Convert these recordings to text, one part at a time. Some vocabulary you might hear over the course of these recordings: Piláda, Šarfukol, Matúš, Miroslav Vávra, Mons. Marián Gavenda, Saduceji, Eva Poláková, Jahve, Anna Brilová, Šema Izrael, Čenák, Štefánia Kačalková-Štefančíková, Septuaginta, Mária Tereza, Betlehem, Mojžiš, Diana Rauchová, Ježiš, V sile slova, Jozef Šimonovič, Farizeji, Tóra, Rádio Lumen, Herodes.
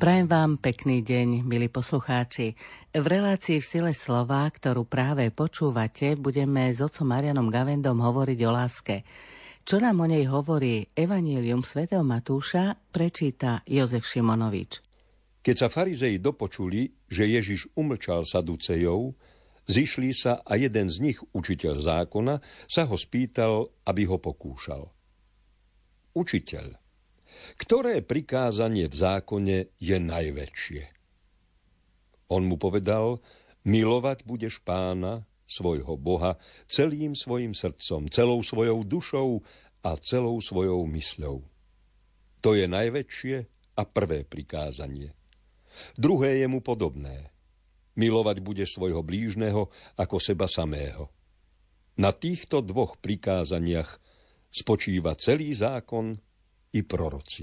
Prajem vám pekný deň, milí poslucháči. V relácii V sile slova, ktorú práve počúvate, budeme s otcom Marianom Gavendom hovoriť o láske. Čo nám o nej hovorí Evanjelium svätého Matúša, prečíta Jozef Šimonovič. Keď sa farizei dopočuli, že Ježiš umlčal Saducejov, zišli sa a jeden z nich, učiteľ zákona, sa ho spýtal, aby ho pokúšal. Učiteľ, ktoré prikázanie v zákone je najväčšie? On mu povedal, milovať budeš Pána, svojho Boha, celým svojim srdcom, celou svojou dušou a celou svojou mysľou. To je najväčšie a prvé prikázanie. Druhé je mu podobné. Milovať budeš svojho blížneho ako seba samého. Na týchto dvoch prikázaniach spočíva celý zákon i proroci.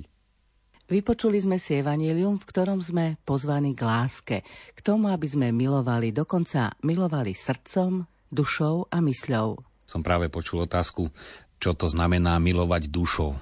Vypočuli sme si evanjelium, v ktorom sme pozvaní k láske, k tomu, aby sme milovali, dokonca milovali srdcom, dušou a mysľou. Som práve počul otázku, čo to znamená milovať dušou.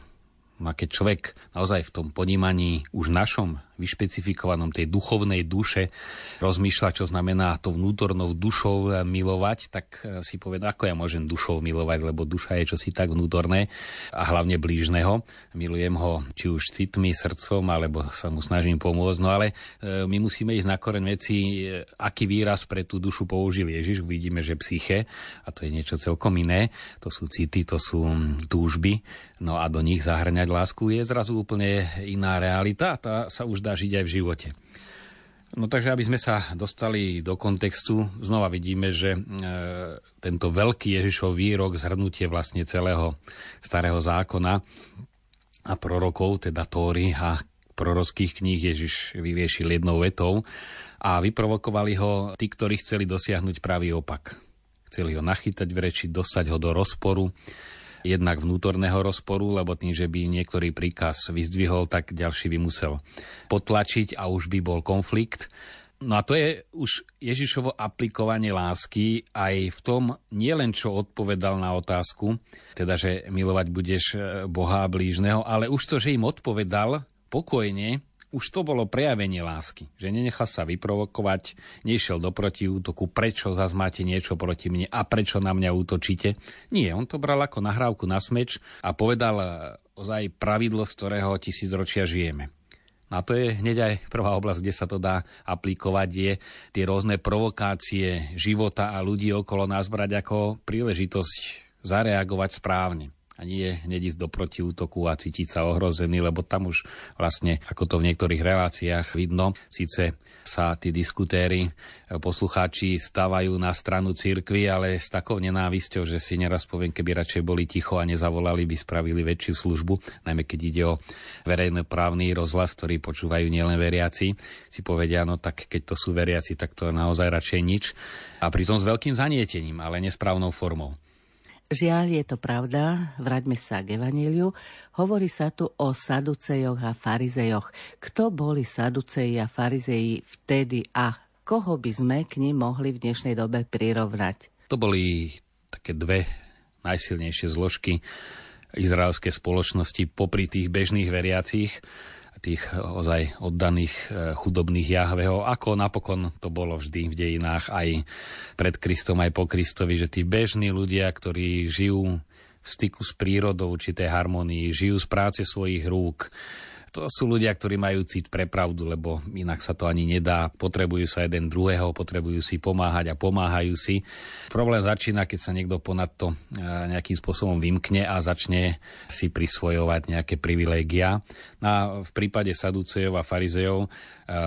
A keď človek naozaj v tom ponímaní už našom vyšpecifikovanom tej duchovnej duše rozmýšľa, čo znamená to vnútornou dušou milovať, tak si povedal, ako ja môžem dušou milovať, lebo duša je čosi tak vnútorné a hlavne blížneho. Milujem ho či už citmi, srdcom, alebo sa mu snažím pomôcť. No ale my musíme ísť na koreň veci, aký výraz pre tú dušu použil Ježiš. Vidíme, že psyché, a to je niečo celkom iné. To sú city, to sú túžby. No a do nich zahrňať lásku je zrazu úplne iná realita. Tá sa už dá žiť aj v živote. No takže, aby sme sa dostali do kontextu, znova vidíme, že tento veľký Ježišov výrok, zhrnutie vlastne celého starého zákona a prorokov, teda Tóry a prorockých kníh, Ježiš vyriešil jednou vetou a vyprovokovali ho tí, ktorí chceli dosiahnuť pravý opak. Chceli ho nachytať v reči, dostať ho do rozporu, jednak vnútorného rozporu, lebo tým, že by niektorý príkaz vyzdvihol, tak ďalší by musel potlačiť a už by bol konflikt. No a to je už Ježišovo aplikovanie lásky aj v tom, nielen čo odpovedal na otázku, teda že milovať budeš Boha a blížneho, ale už to, že im odpovedal pokojne, už to bolo prejavenie lásky, že nenechal sa vyprovokovať, nešiel do protiútoku, prečo zas máte niečo proti mne a prečo na mňa útočíte. Nie, on to bral ako nahrávku na smeč a povedal ozaj pravidlo, z ktorého 1000 ročia žijeme. A to je hneď aj prvá oblasť, kde sa to dá aplikovať, je tie rôzne provokácie života a ľudí okolo nás brať ako príležitosť zareagovať správne. A nie hneď ísť do protiútoku a cítiť sa ohrozený, lebo tam už vlastne, ako to v niektorých reláciách vidno, síce sa tí diskutéri, poslucháči stávajú na stranu cirkvi, ale s takou nenávisťou, že si neraz poviem, keby radšej boli ticho a nezavolali, by spravili väčšiu službu, najmä keď ide o verejnoprávny rozhlas, ktorý počúvajú nielen veriaci. Si povedia, no tak keď to sú veriaci, tak to je naozaj radšej nič. A pritom s veľkým zanietením, ale nesprávnou formou. Žiaľ, je to pravda, vraťme sa k evanjeliu. Hovorí sa tu o saducejoch a farizejoch. Kto boli saduceji a farizeji vtedy a koho by sme k nim mohli v dnešnej dobe prirovnať? To boli také dve najsilnejšie zložky izraelskej spoločnosti popri tých bežných veriacich, tých ozaj oddaných chudobných Jahveho, ako napokon to bolo vždy v dejinách aj pred Kristom, aj po Kristovi, že tí bežní ľudia, ktorí žijú v styku s prírodou, určitej harmonii, žijú z práce svojich rúk, to sú ľudia, ktorí majú cit pre pravdu, lebo inak sa to ani nedá. Potrebujú sa jeden druhého, potrebujú si pomáhať a pomáhajú si. Problém začína, keď sa niekto ponad to nejakým spôsobom vymkne a začne si prisvojovať nejaké privilégia. A v prípade Saducejov a Farizejov,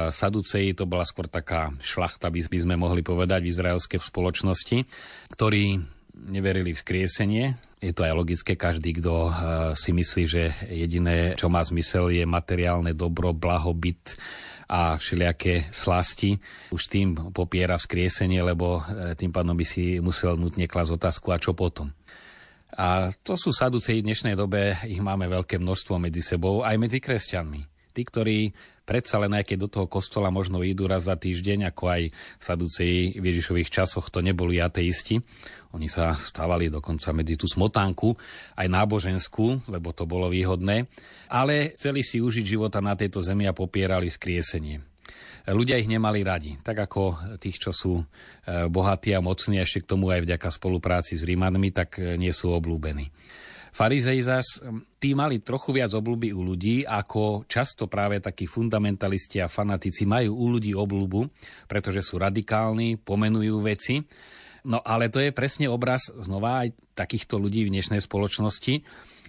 Saduceji to bola skôr taká šlachta, by sme mohli povedať, v izraelskej spoločnosti, ktorí neverili v skriesenie. Je to aj logické, každý, kto si myslí, že jediné, čo má zmysel, je materiálne dobro, blahobyt a všelijaké slasti. Už tým popiera vzkriesenie, lebo tým pádom by si musel nutne klásť otázku, a čo potom. A to sú saduceji v dnešnej dobe, ich máme veľké množstvo medzi sebou, aj medzi kresťanmi. Tí, ktorí predsa len aj keď do toho kostola možno idú raz za týždeň, ako aj saduceji v Ježišových časoch to neboli ateisti. Oni sa stávali dokonca medzi tú smotánku, aj náboženskú, lebo to bolo výhodné, ale chceli si užiť života na tejto zemi a popierali skriesenie. Ľudia ich nemali radi, tak ako tých, čo sú bohatí a mocní, a ešte k tomu aj vďaka spolupráci s Rímanmi, tak nie sú obľúbení. Farizei zas, tí mali trochu viac obľúby u ľudí, ako často práve takí fundamentalisti a fanatici majú u ľudí obľúbu, pretože sú radikálni, pomenujú veci. No ale to je presne obraz znova aj takýchto ľudí v dnešnej spoločnosti,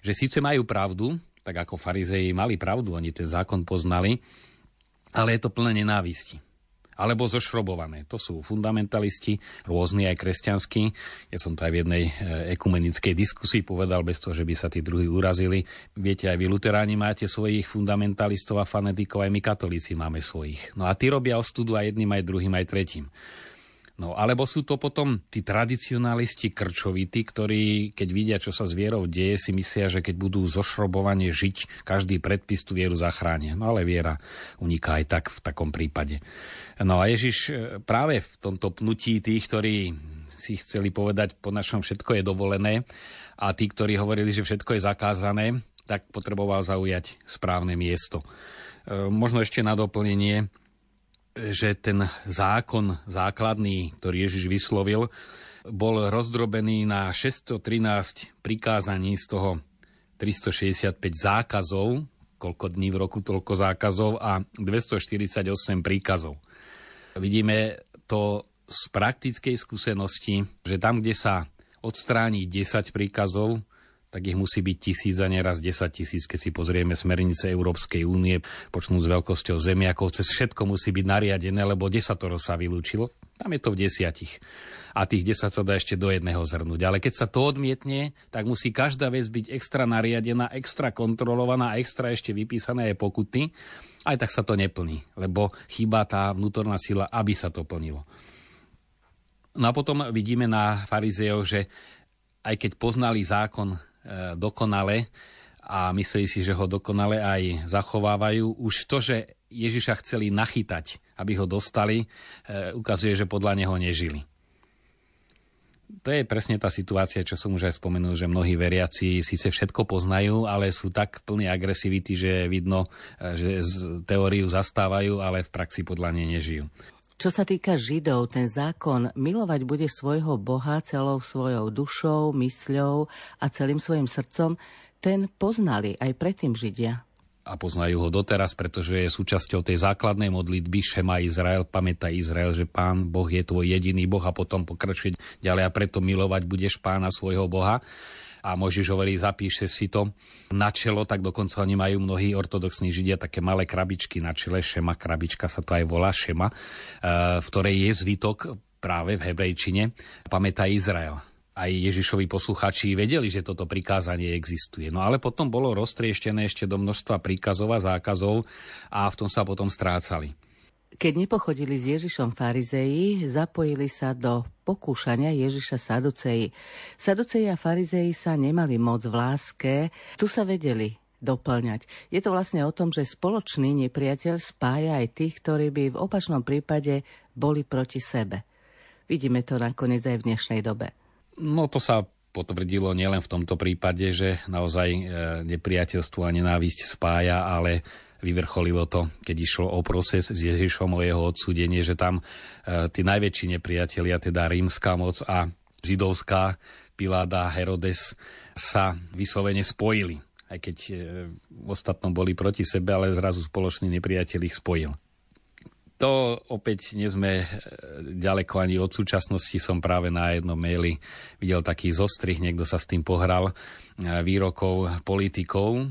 že síce majú pravdu, tak ako farizei mali pravdu, oni ten zákon poznali, ale je to plné nenávisti. Alebo zošrobované. To sú fundamentalisti, rôzni aj kresťanskí. Ja som to aj v jednej ekumenickej diskusii povedal, bez toho, že by sa tí druhí urazili. Viete, aj vy luteráni máte svojich fundamentalistov a fanatikov, aj my katolíci máme svojich. No a tí robia ostudu aj jedným, aj druhým, aj tretím. No alebo sú to potom tí tradicionalisti krčovití, ktorí, keď vidia, čo sa s vierou deje, si myslia, že keď budú zošrobovane žiť, každý predpis tú vieru zachránia. No ale viera uniká aj tak v takom prípade. No a Ježiš práve v tomto pnutí tých, ktorí si chceli povedať, po našom všetko je dovolené, a tí, ktorí hovorili, že všetko je zakázané, tak potreboval zaujať správne miesto. Možno ešte na doplnenie, že ten zákon základný, ktorý Ježiš vyslovil, bol rozdrobený na 613 prikázaní, z toho 365 zákazov, koľko dní v roku, toľko zákazov, a 248 príkazov. Vidíme to z praktickej skúsenosti, že tam, kde sa odstráni 10 príkazov, tak ich musí byť 1000 a neraz 10 000. Keď si pozrieme smernice Európskej únie, počnú s veľkosťou zemiakov, cez všetko musí byť nariadené, lebo 10 sa vylúčilo. Tam je to v 10. A tých 10 sa dá ešte do jedného zhrnúť. Ale keď sa to odmietne, tak musí každá vec byť extra nariadená, extra kontrolovaná, extra ešte vypísané aj pokuty. Aj tak sa to neplní, lebo chýba tá vnútorná sila, aby sa to plnilo. No a potom vidíme na farizejoch, že aj keď poznali zákon dokonale a mysleli si, že ho dokonale aj zachovávajú, už to, že Ježiša chceli nachytať, aby ho dostali, ukazuje, že podľa neho nežili. To je presne tá situácia, čo som už aj spomenul, že mnohí veriaci síce všetko poznajú, ale sú tak plní agresivity, že vidno, že teóriu zastávajú, ale v praxi podľa nej nežijú. Čo sa týka Židov, ten zákon, milovať budeš svojho Boha celou svojou dušou, mysľou a celým svojim srdcom, ten poznali aj predtým Židia. A poznajú ho doteraz, pretože je súčasťou tej základnej modlitby Šema Izrael, pamätaj Izrael, že Pán Boh je tvoj jediný Boh, a potom pokračuje ďalej, a preto milovať budeš Pána svojho Boha. A Mojžiš hovorí, zapíše si to na čelo, tak dokonca oni majú mnohí ortodoxní Židia také malé krabičky na čele, šema, krabička sa to aj volá, šema, v ktorej je zvitok práve v hebrejčine, pamätaj Izrael. Aj Ježišovi posluchači vedeli, že toto prikázanie existuje. No ale potom bolo roztrieštené ešte do množstva príkazov a zákazov a v tom sa potom strácali. Keď nepochodili s Ježišom farizeji, zapojili sa do pokúšania Ježiša saduceji. Saduceji a farizeji sa nemali moc v láske, tu sa vedeli doplňať. Je to vlastne o tom, že spoločný nepriateľ spája aj tých, ktorí by v opačnom prípade boli proti sebe. Vidíme to nakoniec aj v dnešnej dobe. No to sa potvrdilo nielen v tomto prípade, že naozaj nepriateľstvo a nenávisť spája, ale vyvrcholilo to, keď išlo o proces s Ježišom, o jeho odsúdenie, že tam tí najväčší nepriatelia, teda rímska moc a židovská, Piláda, Herodes, sa vyslovene spojili. Aj keď v ostatnom boli proti sebe, ale zrazu spoločný nepriateľ ich spojil. To opäť nie sme ďaleko ani od súčasnosti. Som práve na jednom maili videl taký zostrih, niekto sa s tým pohral, výrokov politikov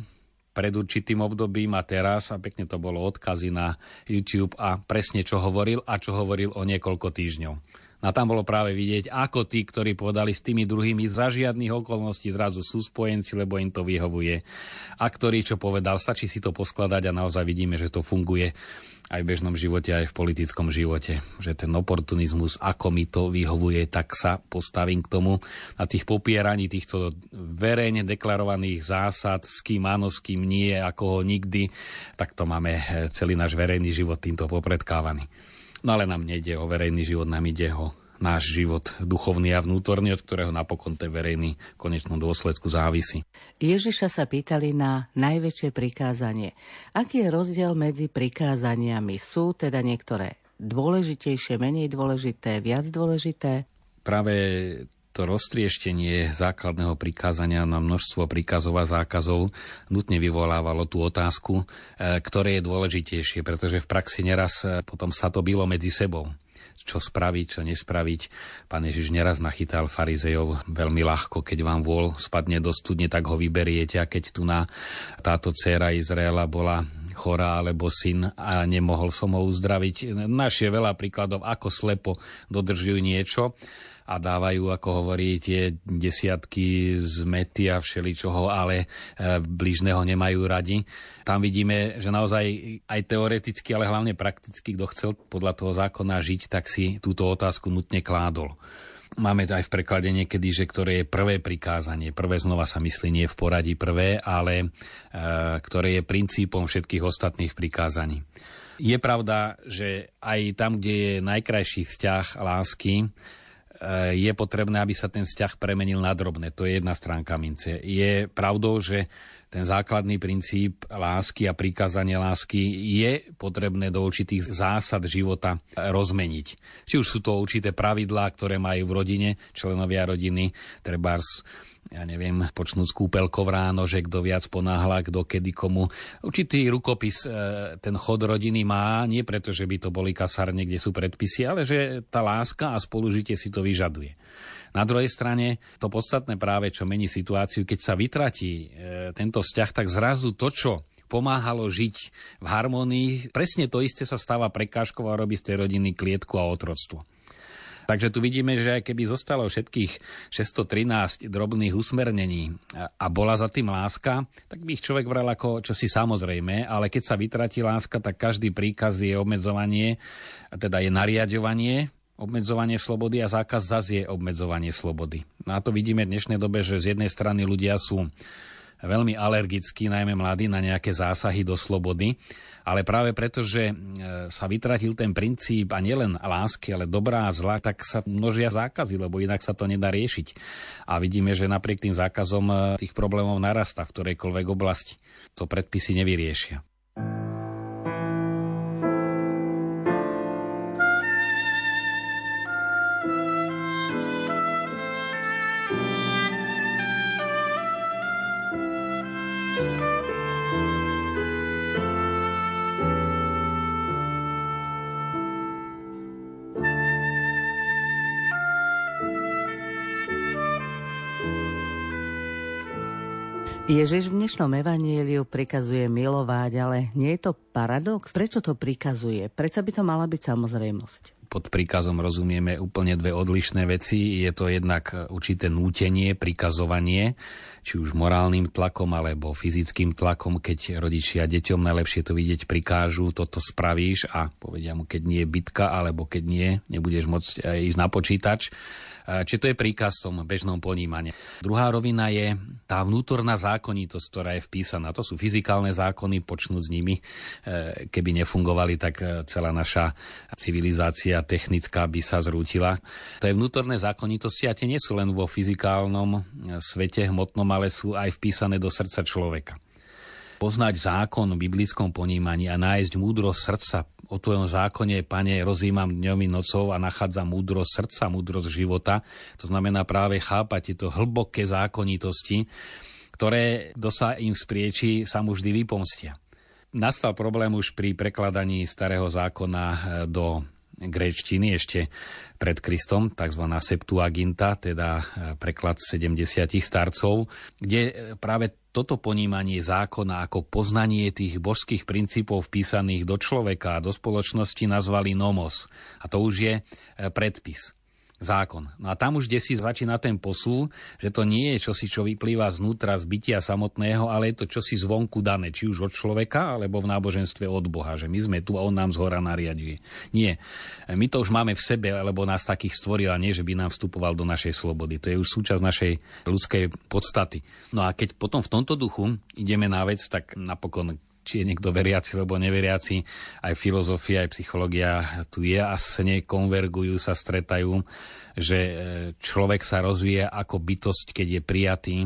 pred určitým obdobím a teraz, a pekne to bolo odkazy na YouTube a presne čo hovoril o niekoľko týždňov. A tam bolo práve vidieť, ako tí, ktorí povedali s tými druhými za žiadnych okolností, zrazu sú spojenci, lebo im to vyhovuje. A ktorý, čo povedal, stačí si to poskladať a naozaj vidíme, že to funguje aj v bežnom živote, aj v politickom živote. Že ten oportunizmus, ako mi to vyhovuje, tak sa postavím k tomu. Na tých popieraní týchto verejne deklarovaných zásad, s kým áno, s kým nie, ako ho nikdy, tak to máme celý náš verejný život týmto popredkávaný. No ale nám nejde o verejný život, nám ide o náš život duchovný a vnútorný, od ktorého napokon ten verejný v konečnom dôsledku závisí. Ježiša sa pýtali na najväčšie prikázanie. Aký je rozdiel medzi prikázaniami? Sú teda niektoré dôležitejšie, menej dôležité, viac dôležité? Práve to roztrieštenie základného prikázania na množstvo príkazov a zákazov nutne vyvolávalo tú otázku, ktoré je dôležitejšie, pretože v praxi neraz potom sa to bylo medzi sebou. Čo spraviť, čo nespraviť. Pán Ježiš neraz nachytal farizejov veľmi ľahko. Keď vám vôl spadne do studne, tak ho vyberiete. A keď tu na táto dcéra Izraela bola chorá alebo syn a nemohol som ho uzdraviť. Naše veľa príkladov, ako slepo dodržujú niečo a dávajú, ako hovorí, tie desiatky z mäty a všeličoho, ale blížneho nemajú radi. Tam vidíme, že naozaj aj teoreticky, ale hlavne prakticky, kto chcel podľa toho zákona žiť, tak si túto otázku nutne kládol. Máme aj v preklade niekedy, že ktoré je prvé prikázanie. Prvé znova sa myslí nie v poradí prvé, ale ktoré je princípom všetkých ostatných prikázaní. Je pravda, že aj tam, kde je najkrajší vzťah lásky, je potrebné, aby sa ten vzťah premenil na drobné. To je jedna stránka mince. Je pravdou, že ten základný princíp lásky a prikázanie lásky je potrebné do určitých zásad života rozmeniť. Či už sú to určité pravidlá, ktoré majú v rodine členovia rodiny, trebárs, ja neviem, počnúť s kúpeľkou ráno, že kto viac ponáhla, kto kedy komu. Určitý rukopis ten chod rodiny má, nie preto, že by to boli kasárne, kde sú predpisy, ale že tá láska a spolužitie si to vyžaduje. Na druhej strane, to podstatné práve, čo mení situáciu, keď sa vytratí tento vzťah, tak zrazu to, čo pomáhalo žiť v harmonii, presne to isté sa stáva prekážkou a robí z tej rodiny klietku a otroctvo. Takže tu vidíme, že aj keby zostalo všetkých 613 drobných usmernení a bola za tým láska, tak by ich človek bral ako čosi samozrejme, ale keď sa vytratí láska, tak každý príkaz je obmedzovanie, teda je nariaďovanie, obmedzovanie slobody a zákaz zase je obmedzovanie slobody. No a to vidíme v dnešnej dobe, že z jednej strany ľudia sú veľmi alergickí, najmä mladí, na nejaké zásahy do slobody, ale práve preto, že sa vytratil ten princíp a nielen lásky, ale dobrá a zlá, tak sa množia zákazy, lebo inak sa to nedá riešiť. A vidíme, že napriek tým zákazom tých problémov narasta v ktorejkoľvek oblasti. To predpisy nevyriešia. Ježiš v dnešnom evanjeliu prikazuje milovať, ale nie je to paradox? Prečo to prikazuje? Prečo by to mala byť samozrejmosť? Pod príkazom rozumieme úplne dve odlišné veci. Je to jednak určité nútenie, prikazovanie, či už morálnym tlakom, alebo fyzickým tlakom, keď rodičia deťom najlepšie to vidieť prikážu, toto spravíš a povedia mu, keď nie je bitka, alebo keď nie, nebudeš môcť ísť na počítač. Čiže to je príkaz v tom bežnom ponímaní. Druhá rovina je tá vnútorná zákonitosť, ktorá je vpísaná. To sú fyzikálne zákony, počnú s nimi. Keby nefungovali, tak celá naša civilizácia technická by sa zrútila. To je vnútorné zákonitosti a tie nie sú len vo fyzikálnom svete hmotnom, ale sú aj vpísané do srdca človeka. Poznať zákon v biblickom ponímaní a nájsť múdrosť srdca. O tvojom zákone, Pane, rozímam dňom i nocou a nachádzam múdrosť srdca, múdrosť života. To znamená práve chápať tieto hlboké zákonitosti, ktoré, kto sa im spriečí, sa mu vždy vypomstia. Nastal problém už pri prekladaní starého zákona do gréčtiny ešte pred Kristom, tzv. Septuaginta, teda preklad 70 starcov, kde práve toto ponímanie zákona ako poznanie tých božských princípov vpísaných do človeka a do spoločnosti nazvali nomos. A to už je predpis. zákon. No a tam už desí začína ten posun, že to nie je čosi, čo vyplýva znútra, z bytia samotného, ale je to čosi zvonku dané, či už od človeka, alebo v náboženstve od Boha, že my sme tu a on nám zhora nariaduje. Nie. My to už máme v sebe, alebo nás takých stvoril, a nie, že by nám vstupoval do našej slobody. To je už súčasť našej ľudskej podstaty. No a keď potom v tomto duchu ideme na vec, tak napokon či je niekto veriaci, alebo neveriaci, aj filozofia, aj psychológia tu je a s nej konvergujú, sa stretajú, že človek sa rozvíja ako bytosť, keď je prijatý,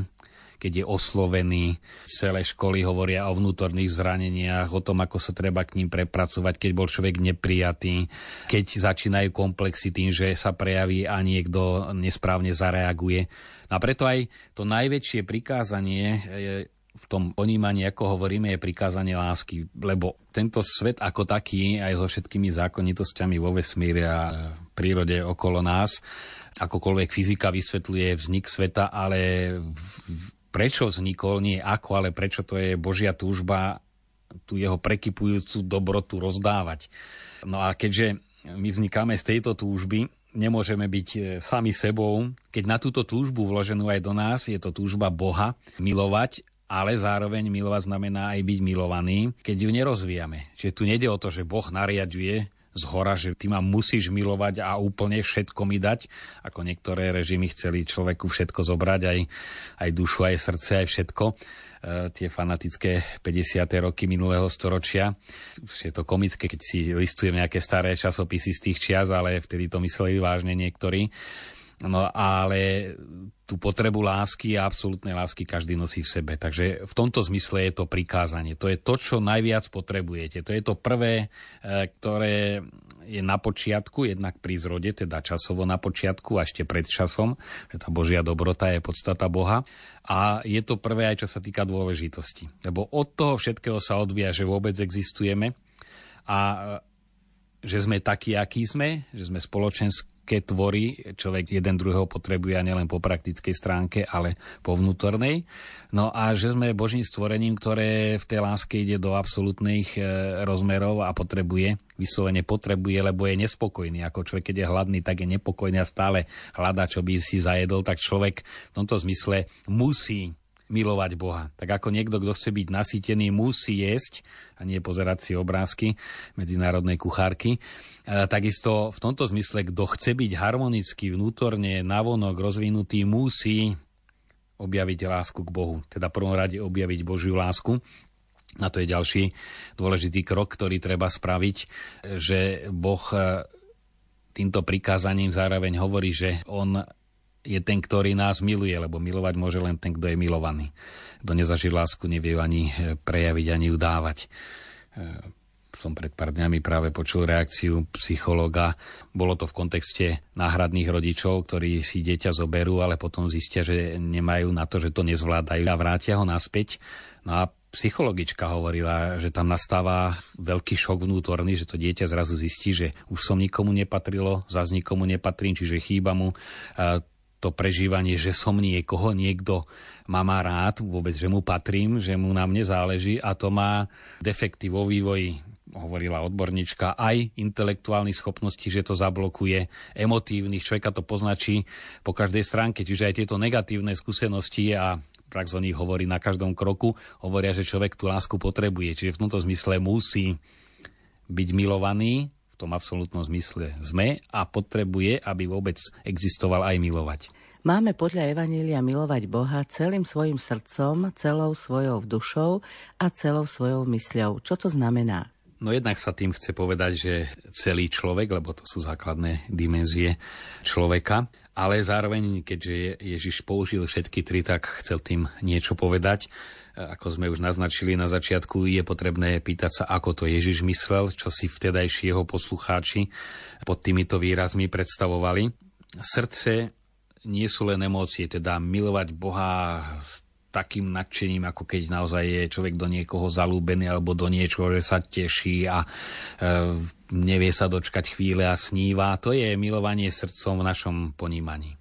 keď je oslovený. Celé školy hovoria o vnútorných zraneniach, o tom, ako sa treba k ním prepracovať, keď bol človek neprijatý, keď začínajú komplexy tým, že sa prejaví a niekto nesprávne zareaguje. A preto aj to najväčšie prikázanie je, v tom ponímaní, ako hovoríme, je prikázanie lásky, lebo tento svet ako taký, aj so všetkými zákonitosťami vo vesmíre a prírode okolo nás, akokoľvek fyzika vysvetľuje vznik sveta, ale prečo vznikol, nie ako, ale prečo, to je Božia túžba tú jeho prekypujúcu dobrotu rozdávať. No a keďže my vznikáme z tejto túžby, nemôžeme byť sami sebou, keď na túto túžbu vloženú aj do nás, je to túžba Boha milovať, ale zároveň milovať znamená aj byť milovaný, keď ju nerozvíjame. Čiže tu nejde o to, že Boh nariaduje zhora, že ty ma musíš milovať a úplne všetko mi dať, ako niektoré režimy chceli človeku všetko zobrať, aj dušu, aj srdce, aj všetko. Tie fanatické 50. roky minulého storočia. Je to komické, keď si listujem nejaké staré časopisy z tých čias, ale vtedy to mysleli vážne niektorí. No ale tú potrebu lásky a absolútnej lásky každý nosí v sebe. Takže v tomto zmysle je to prikázanie. To je to, čo najviac potrebujete. To je to prvé, ktoré je na počiatku, jednak pri zrode, teda časovo na počiatku a ešte pred časom. Tá Božia dobrota je podstata Boha. A je to prvé aj, čo sa týka dôležitosti. Lebo od toho všetkého sa odvíja, že vôbec existujeme a že sme takí, akí sme, že sme spoločenskí, keď tvorí, človek jeden druhého potrebuje a nielen po praktickej stránke, ale po vnútornej. No a že sme Božím stvorením, ktoré v tej láske ide do absolútnych rozmerov a vyslovene potrebuje, lebo je nespokojný. Ako človek, keď je hladný, tak je nepokojný a stále hľadá, čo by si zajedol, tak človek v tomto zmysle musí milovať Boha. Tak ako niekto, kto chce byť nasýtený, musí jesť a nie pozerať si obrázky medzinárodnej kuchárky. Takisto v tomto zmysle, kto chce byť harmonicky, vnútorne, navonok rozvinutý, musí objaviť lásku k Bohu. Teda v prvom rade objaviť Božiu lásku. A to je ďalší dôležitý krok, ktorý treba spraviť, že Boh týmto prikázaním zároveň hovorí, že on je ten, ktorý nás miluje, lebo milovať môže len ten, kto je milovaný. Kto nezažil lásku, nevie ani prejaviť, ani ju dávať. Som pred pár dňami práve počul reakciu psychologa. Bolo to v kontexte náhradných rodičov, ktorí si dieťa zoberú, ale potom zistia, že nemajú na to, že to nezvládajú a vrátia ho naspäť. No a psychologička hovorila, že tam nastáva veľký šok vnútorný, že to dieťa zrazu zistí, že už som nikomu nepatrilo, zas nikomu nepatrím, čiže chýba mu to prežívanie, že som niekto ma má rád, vôbec, že mu patrím, že mu na mne záleží a to má defekty vo vývoji, hovorila odborníčka, aj intelektuálnych schopností, že to zablokuje emotívnych, človeka to poznačí po každej stránke, čiže aj tieto negatívne skúsenosti a prax o nich hovorí na každom kroku, hovoria, že človek tú lásku potrebuje, čiže v tomto zmysle musí byť milovaný, v tom absolútnom zmysle sme a potrebuje, aby vôbec existoval aj milovať. Máme podľa Evanjelia milovať Boha celým svojim srdcom, celou svojou dušou a celou svojou mysľou. Čo to znamená? No jednak sa tým chce povedať, že celý človek, lebo to sú základné dimenzie človeka, ale zároveň, keďže Ježiš použil všetky tri, tak chcel tým niečo povedať. Ako sme už naznačili na začiatku, je potrebné pýtať sa, ako to Ježiš myslel, čo si vtedajší jeho poslucháči pod týmito výrazmi predstavovali. Srdce nie sú len emócie, teda milovať Boha s takým nadšením, ako keď naozaj je človek do niekoho zalúbený alebo do niečoho, že sa teší a nevie sa dočkať chvíle a sníva. To je milovanie srdcom v našom ponímaní.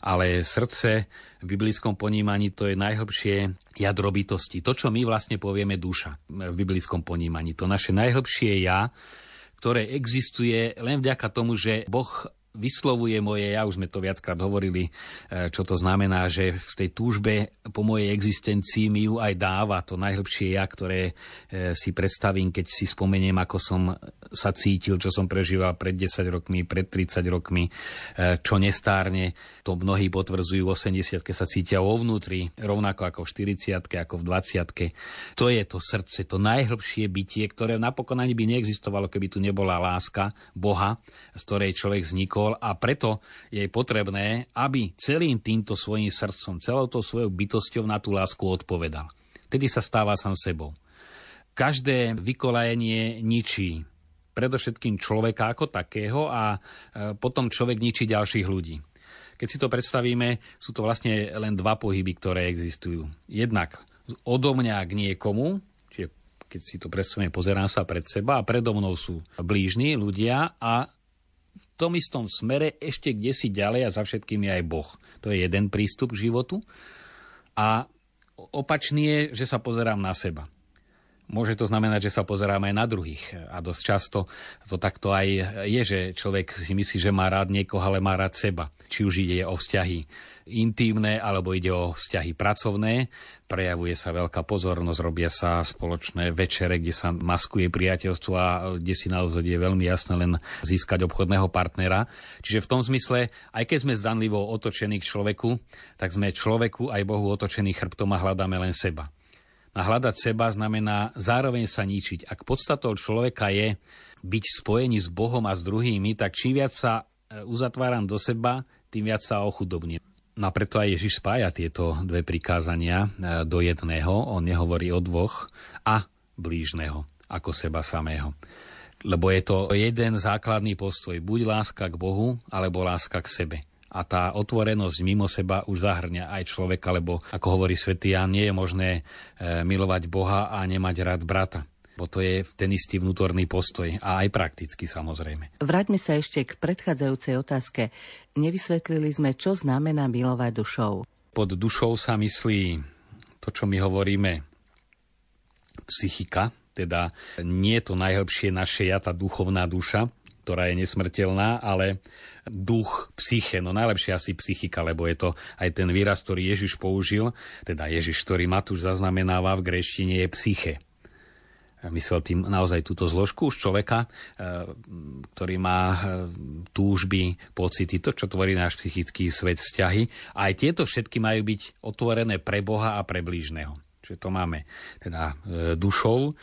Ale srdce v biblickom ponímaní to je najhlbšie jadro bytosti. To, čo my vlastne povieme duša v biblickom ponímaní. To naše najhlbšie ja, ktoré existuje len vďaka tomu, že Boh vyslovuje moje, ja už sme to viackrát hovorili, čo to znamená, že v tej túžbe po mojej existencii mi ju aj dáva to najhlbšie ja, ktoré si predstavím, keď si spomeniem, ako som sa cítil, čo som prežíval pred 10 rokmi, pred 30 rokmi, čo nestárne. To mnohí potvrdzujú, v 80-ke sa cítia vo vnútri, rovnako ako v 40-ke, ako v 20-ke. To je to srdce, to najhlbšie bytie, ktoré napokon ani by neexistovalo, keby tu nebola láska Boha, z ktorej človek vznikol, a preto je potrebné, aby celým týmto svojím srdcom, celou tou svojou bytosťou na tú lásku odpovedal. Tedy sa stáva sám sebou. Každé vykolajenie ničí predovšetkým človeka ako takého a potom človek ničí ďalších ľudí. Keď si to predstavíme, sú to vlastne len dva pohyby, ktoré existujú. Jednak odo mňa k niekomu, čiže keď si to predstavíme, pozerám sa pred seba a predo mnou sú blížni ľudia a v tom istom smere ešte kdesi ďalej a za všetkým je aj Boh. To je jeden prístup k životu. A opačný je, že sa pozerám na seba. Môže to znamenať, že sa pozerám aj na druhých. A dosť často to takto aj je, že človek si myslí, že má rád niekoho, ale má rád seba. Či už ide o vzťahy intímne, alebo ide o vzťahy pracovné. Prejavuje sa veľká pozornosť, robia sa spoločné večere, kde sa maskuje priateľstvo a kde si naozaj je veľmi jasné len získať obchodného partnera. Čiže v tom zmysle, aj keď sme zdanlivo otočení k človeku, tak sme človeku aj Bohu otočení chrbtom a hľadáme len seba. A hľadať seba znamená zároveň sa ničiť. Ak podstatou človeka je byť spojený s Bohom a s druhými, tak čím viac sa uzatváram do seba, tým viac sa ochudobním. No a preto aj Ježiš spája tieto dve prikázania do jedného. On nehovorí o dvoch a blížneho ako seba samého. Lebo je to jeden základný postoj. Buď láska k Bohu, alebo láska k sebe. A tá otvorenosť mimo seba už zahrňa aj človeka, lebo, ako hovorí svätý Ján, nie je možné milovať Boha a nemať rád brata. Bo to je ten istý vnútorný postoj a aj prakticky samozrejme. Vráťme sa ešte k predchádzajúcej otázke. Nevysvetlili sme, čo znamená milovať dušou. Pod dušou sa myslí to, čo my hovoríme psychika, teda nie je to najhlbšie naše ja, tá duchovná duša, ktorá je nesmrteľná, ale duch, psyche, no najlepšie asi psychika, lebo je to aj ten výraz, ktorý Ježiš použil, teda Ježiš, ktorý Matúš zaznamenáva v gréčtine, je psyche. Myslel tým naozaj túto zložku už človeka, ktorý má túžby, pocity, to, čo tvorí náš psychický svet, vzťahy. A aj tieto všetky majú byť otvorené pre Boha a pre blížneho. Čiže to máme teda dušou.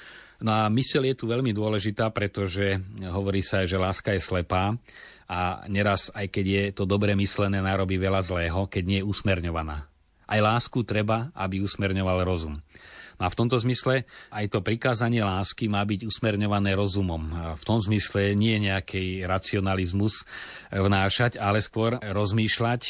No a myseľ je tu veľmi dôležitá, pretože hovorí sa, že láska je slepá a neraz, aj keď je to dobre myslené, narobí veľa zlého, keď nie je usmerňovaná. Aj lásku treba, aby usmerňoval rozum. No a v tomto zmysle aj to prikázanie lásky má byť usmerňované rozumom. V tom zmysle nie nejaký racionalizmus vnášať, ale skôr rozmýšľať,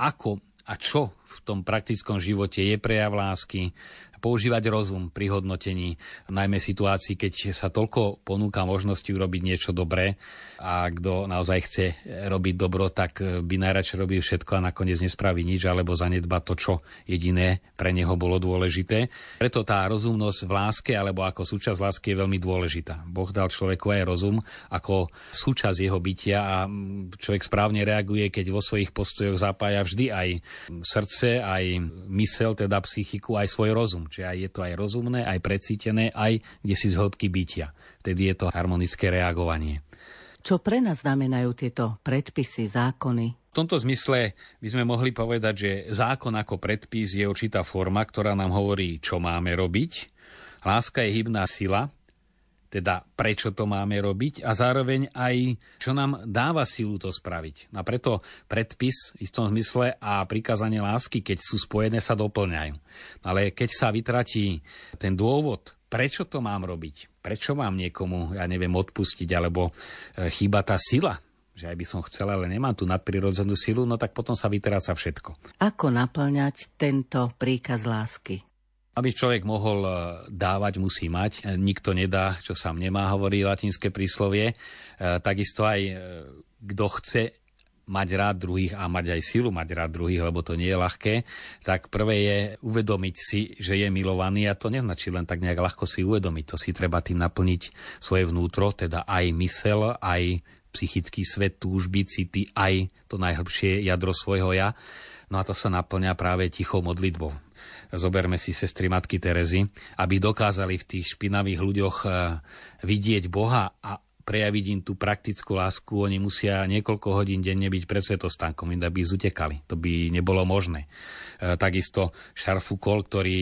ako a čo v tom praktickom živote je prejav lásky, používať rozum pri hodnotení, najmä situácii, keď sa toľko ponúka možnosti urobiť niečo dobré a kto naozaj chce robiť dobro, tak by najradšej robil všetko a nakoniec nespraví nič alebo zanedba to, čo jediné pre neho bolo dôležité. Preto tá rozumnosť v láske alebo ako súčasť lásky je veľmi dôležitá. Boh dal človeku aj rozum ako súčasť jeho bytia a človek správne reaguje, keď vo svojich postojoch zapája vždy aj srdce, aj mysel, teda psychiku, aj svoj rozum. Čiže je to aj rozumné, aj precítené, aj kde si z hĺbky bytia. Vtedy je to harmonické reagovanie. Čo pre nás znamenajú tieto predpisy, zákony? V tomto zmysle by sme mohli povedať, že zákon ako predpis je určitá forma, ktorá nám hovorí, čo máme robiť. Láska je hybná sila, teda prečo to máme robiť a zároveň aj, čo nám dáva silu to spraviť. A preto predpis v istom zmysle a prikázanie lásky, keď sú spojené, sa doplňajú. Ale keď sa vytratí ten dôvod, prečo to mám robiť, prečo mám niekomu, ja neviem, odpustiť, alebo chýba tá sila, že aj by som chcela, ale nemám tú nadprirodzenú silu, no tak potom sa vytráca všetko. Ako naplňať tento príkaz lásky? Aby človek mohol dávať, musí mať. Nikto nedá, čo sám nemá, hovorí latinské príslovie. Takisto aj kto chce mať rád druhých a mať aj silu mať rád druhých, lebo to nie je ľahké, tak prvé je uvedomiť si, že je milovaný a to neznačí len tak nejak ľahko si uvedomiť. To si treba tým naplniť svoje vnútro, teda aj mysel, aj psychický svet, túžby, city, aj to najhlbšie jadro svojho ja. No a to sa naplňa práve tichou modlitbou. Zoberme si sestry matky Terezy, aby dokázali v tých špinavých ľuďoch vidieť Boha a prejaviť im tú praktickú lásku, oni musia niekoľko hodín denne byť pred svetostánkom, inak by zutekali. To by nebolo možné. Takisto Šarfukol, ktorý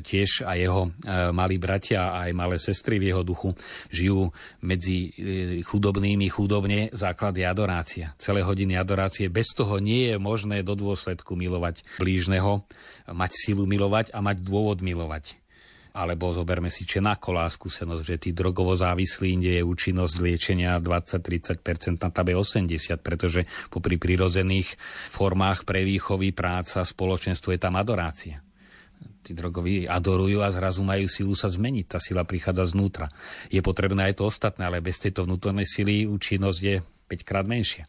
tiež a jeho malí bratia a aj malé sestry v jeho duchu žijú medzi chudobnými chudobne, základ je adorácia. Celé hodiny adorácie. Bez toho nie je možné do dôsledku milovať blížneho, mať silu milovať a mať dôvod milovať. Alebo zoberme si čenákovú skúsenosť, že tí drogovo závislí, kde je účinnosť liečenia 20-30%, na tabe 80%, pretože popri prirodzených formách pre výchovy, práca, spoločenstvo je tam adorácia. Tí drogoví adorujú a zrazu majú silu sa zmeniť. Tá sila prichádza znútra. Je potrebné aj to ostatné, ale bez tejto vnútornej sily účinnosť je 5-krát menšia.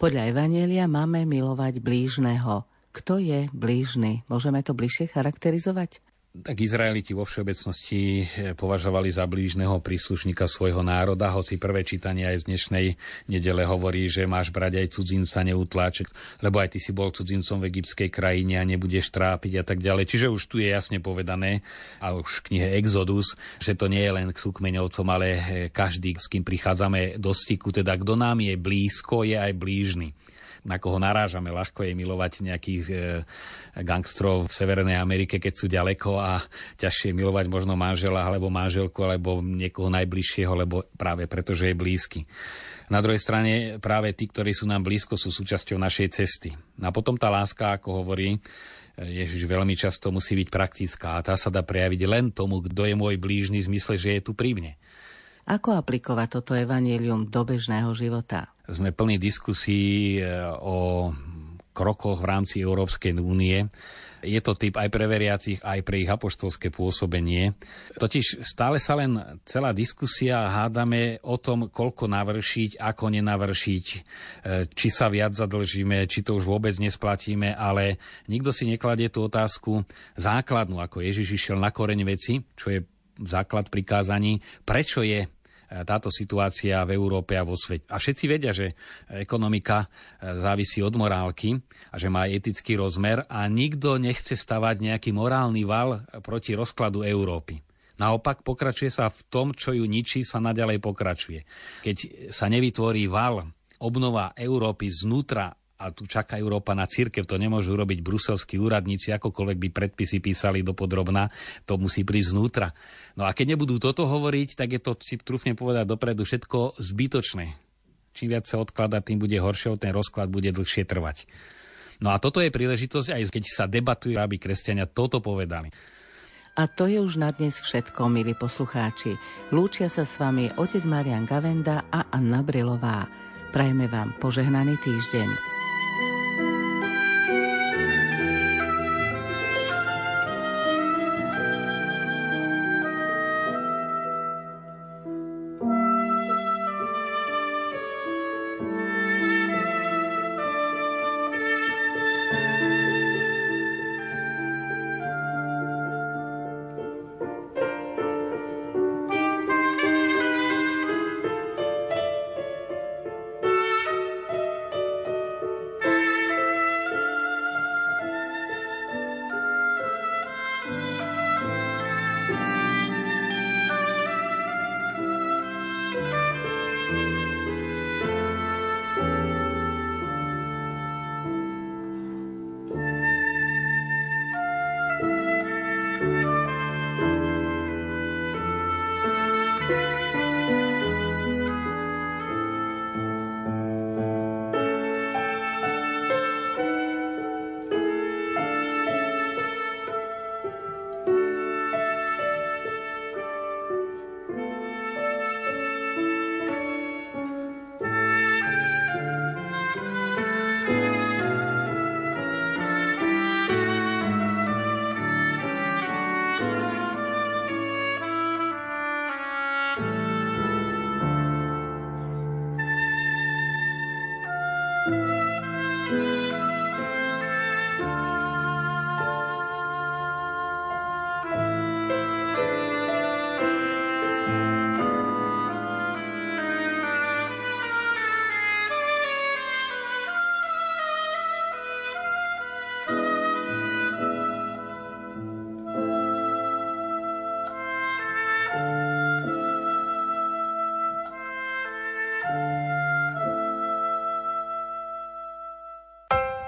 Podľa Evanjelia máme milovať blížneho. Kto je blížny? Môžeme to bližšie charakterizovať? Tak Izraeliti vo všeobecnosti považovali za blížneho príslušníka svojho národa, hoci prvé čítanie aj z dnešnej nedele hovorí, že máš brať aj cudzinca, neutláč, lebo aj ty si bol cudzincom v egyptskej krajine a nebudeš trápiť a tak ďalej. Čiže už tu je jasne povedané, a už v knihe Exodus, že to nie je len k sukmeňovcom, ale každý, s kým prichádzame do styku, teda kto nám je blízko, je aj blížny. Na koho narážame, ľahko je milovať nejakých gangstrov v Severnej Amerike, keď sú ďaleko, a ťažšie milovať možno manžela alebo manželku alebo niekoho najbližšieho, lebo práve preto, že je blízky. Na druhej strane práve tí, ktorí sú nám blízko, sú súčasťou našej cesty. A potom tá láska, ako hovorí Ježiš, veľmi často musí byť praktická a tá sa dá prejaviť len tomu, kto je môj blížny, v zmysle, že je tu pri mne. Ako aplikovať toto evanjelium do bežného života? Sme plní diskusí o krokoch v rámci Európskej únie. Je to typ aj pre veriacich, aj pre ich apoštolské pôsobenie. Totiž stále sa len celá diskusia hádame o tom, koľko navršiť, ako nenavršiť, či sa viac zadlžíme, či to už vôbec nesplatíme, ale nikto si nekladie tú otázku základnú, ako Ježiš išiel na koreň veci, čo je základ prikázaní, prečo je táto situácia v Európe a vo svete. A všetci vedia, že ekonomika závisí od morálky a že má etický rozmer a nikto nechce stavať nejaký morálny val proti rozkladu Európy. Naopak, pokračuje sa v tom, čo ju ničí, sa naďalej pokračuje. Keď sa nevytvorí val, obnova Európy znútra, a tu čaká Európa na cirkev, to nemôžu robiť bruselskí úradníci, akokoľvek by predpisy písali dopodrobná, to musí prísť znútra. No a keď nebudú toto hovoriť, tak je to, si trúfne povedať dopredu, všetko zbytočné. Čím viac sa odkladá, tým bude horšie, ten rozklad bude dlhšie trvať. No a toto je príležitosť, aj keď sa debatuje, aby kresťania toto povedali. A to je už na dnes všetko, milí poslucháči. Lúčia sa s vami otec Marián Gavenda a Anna Brilová. Prajme vám požehnaný týždeň.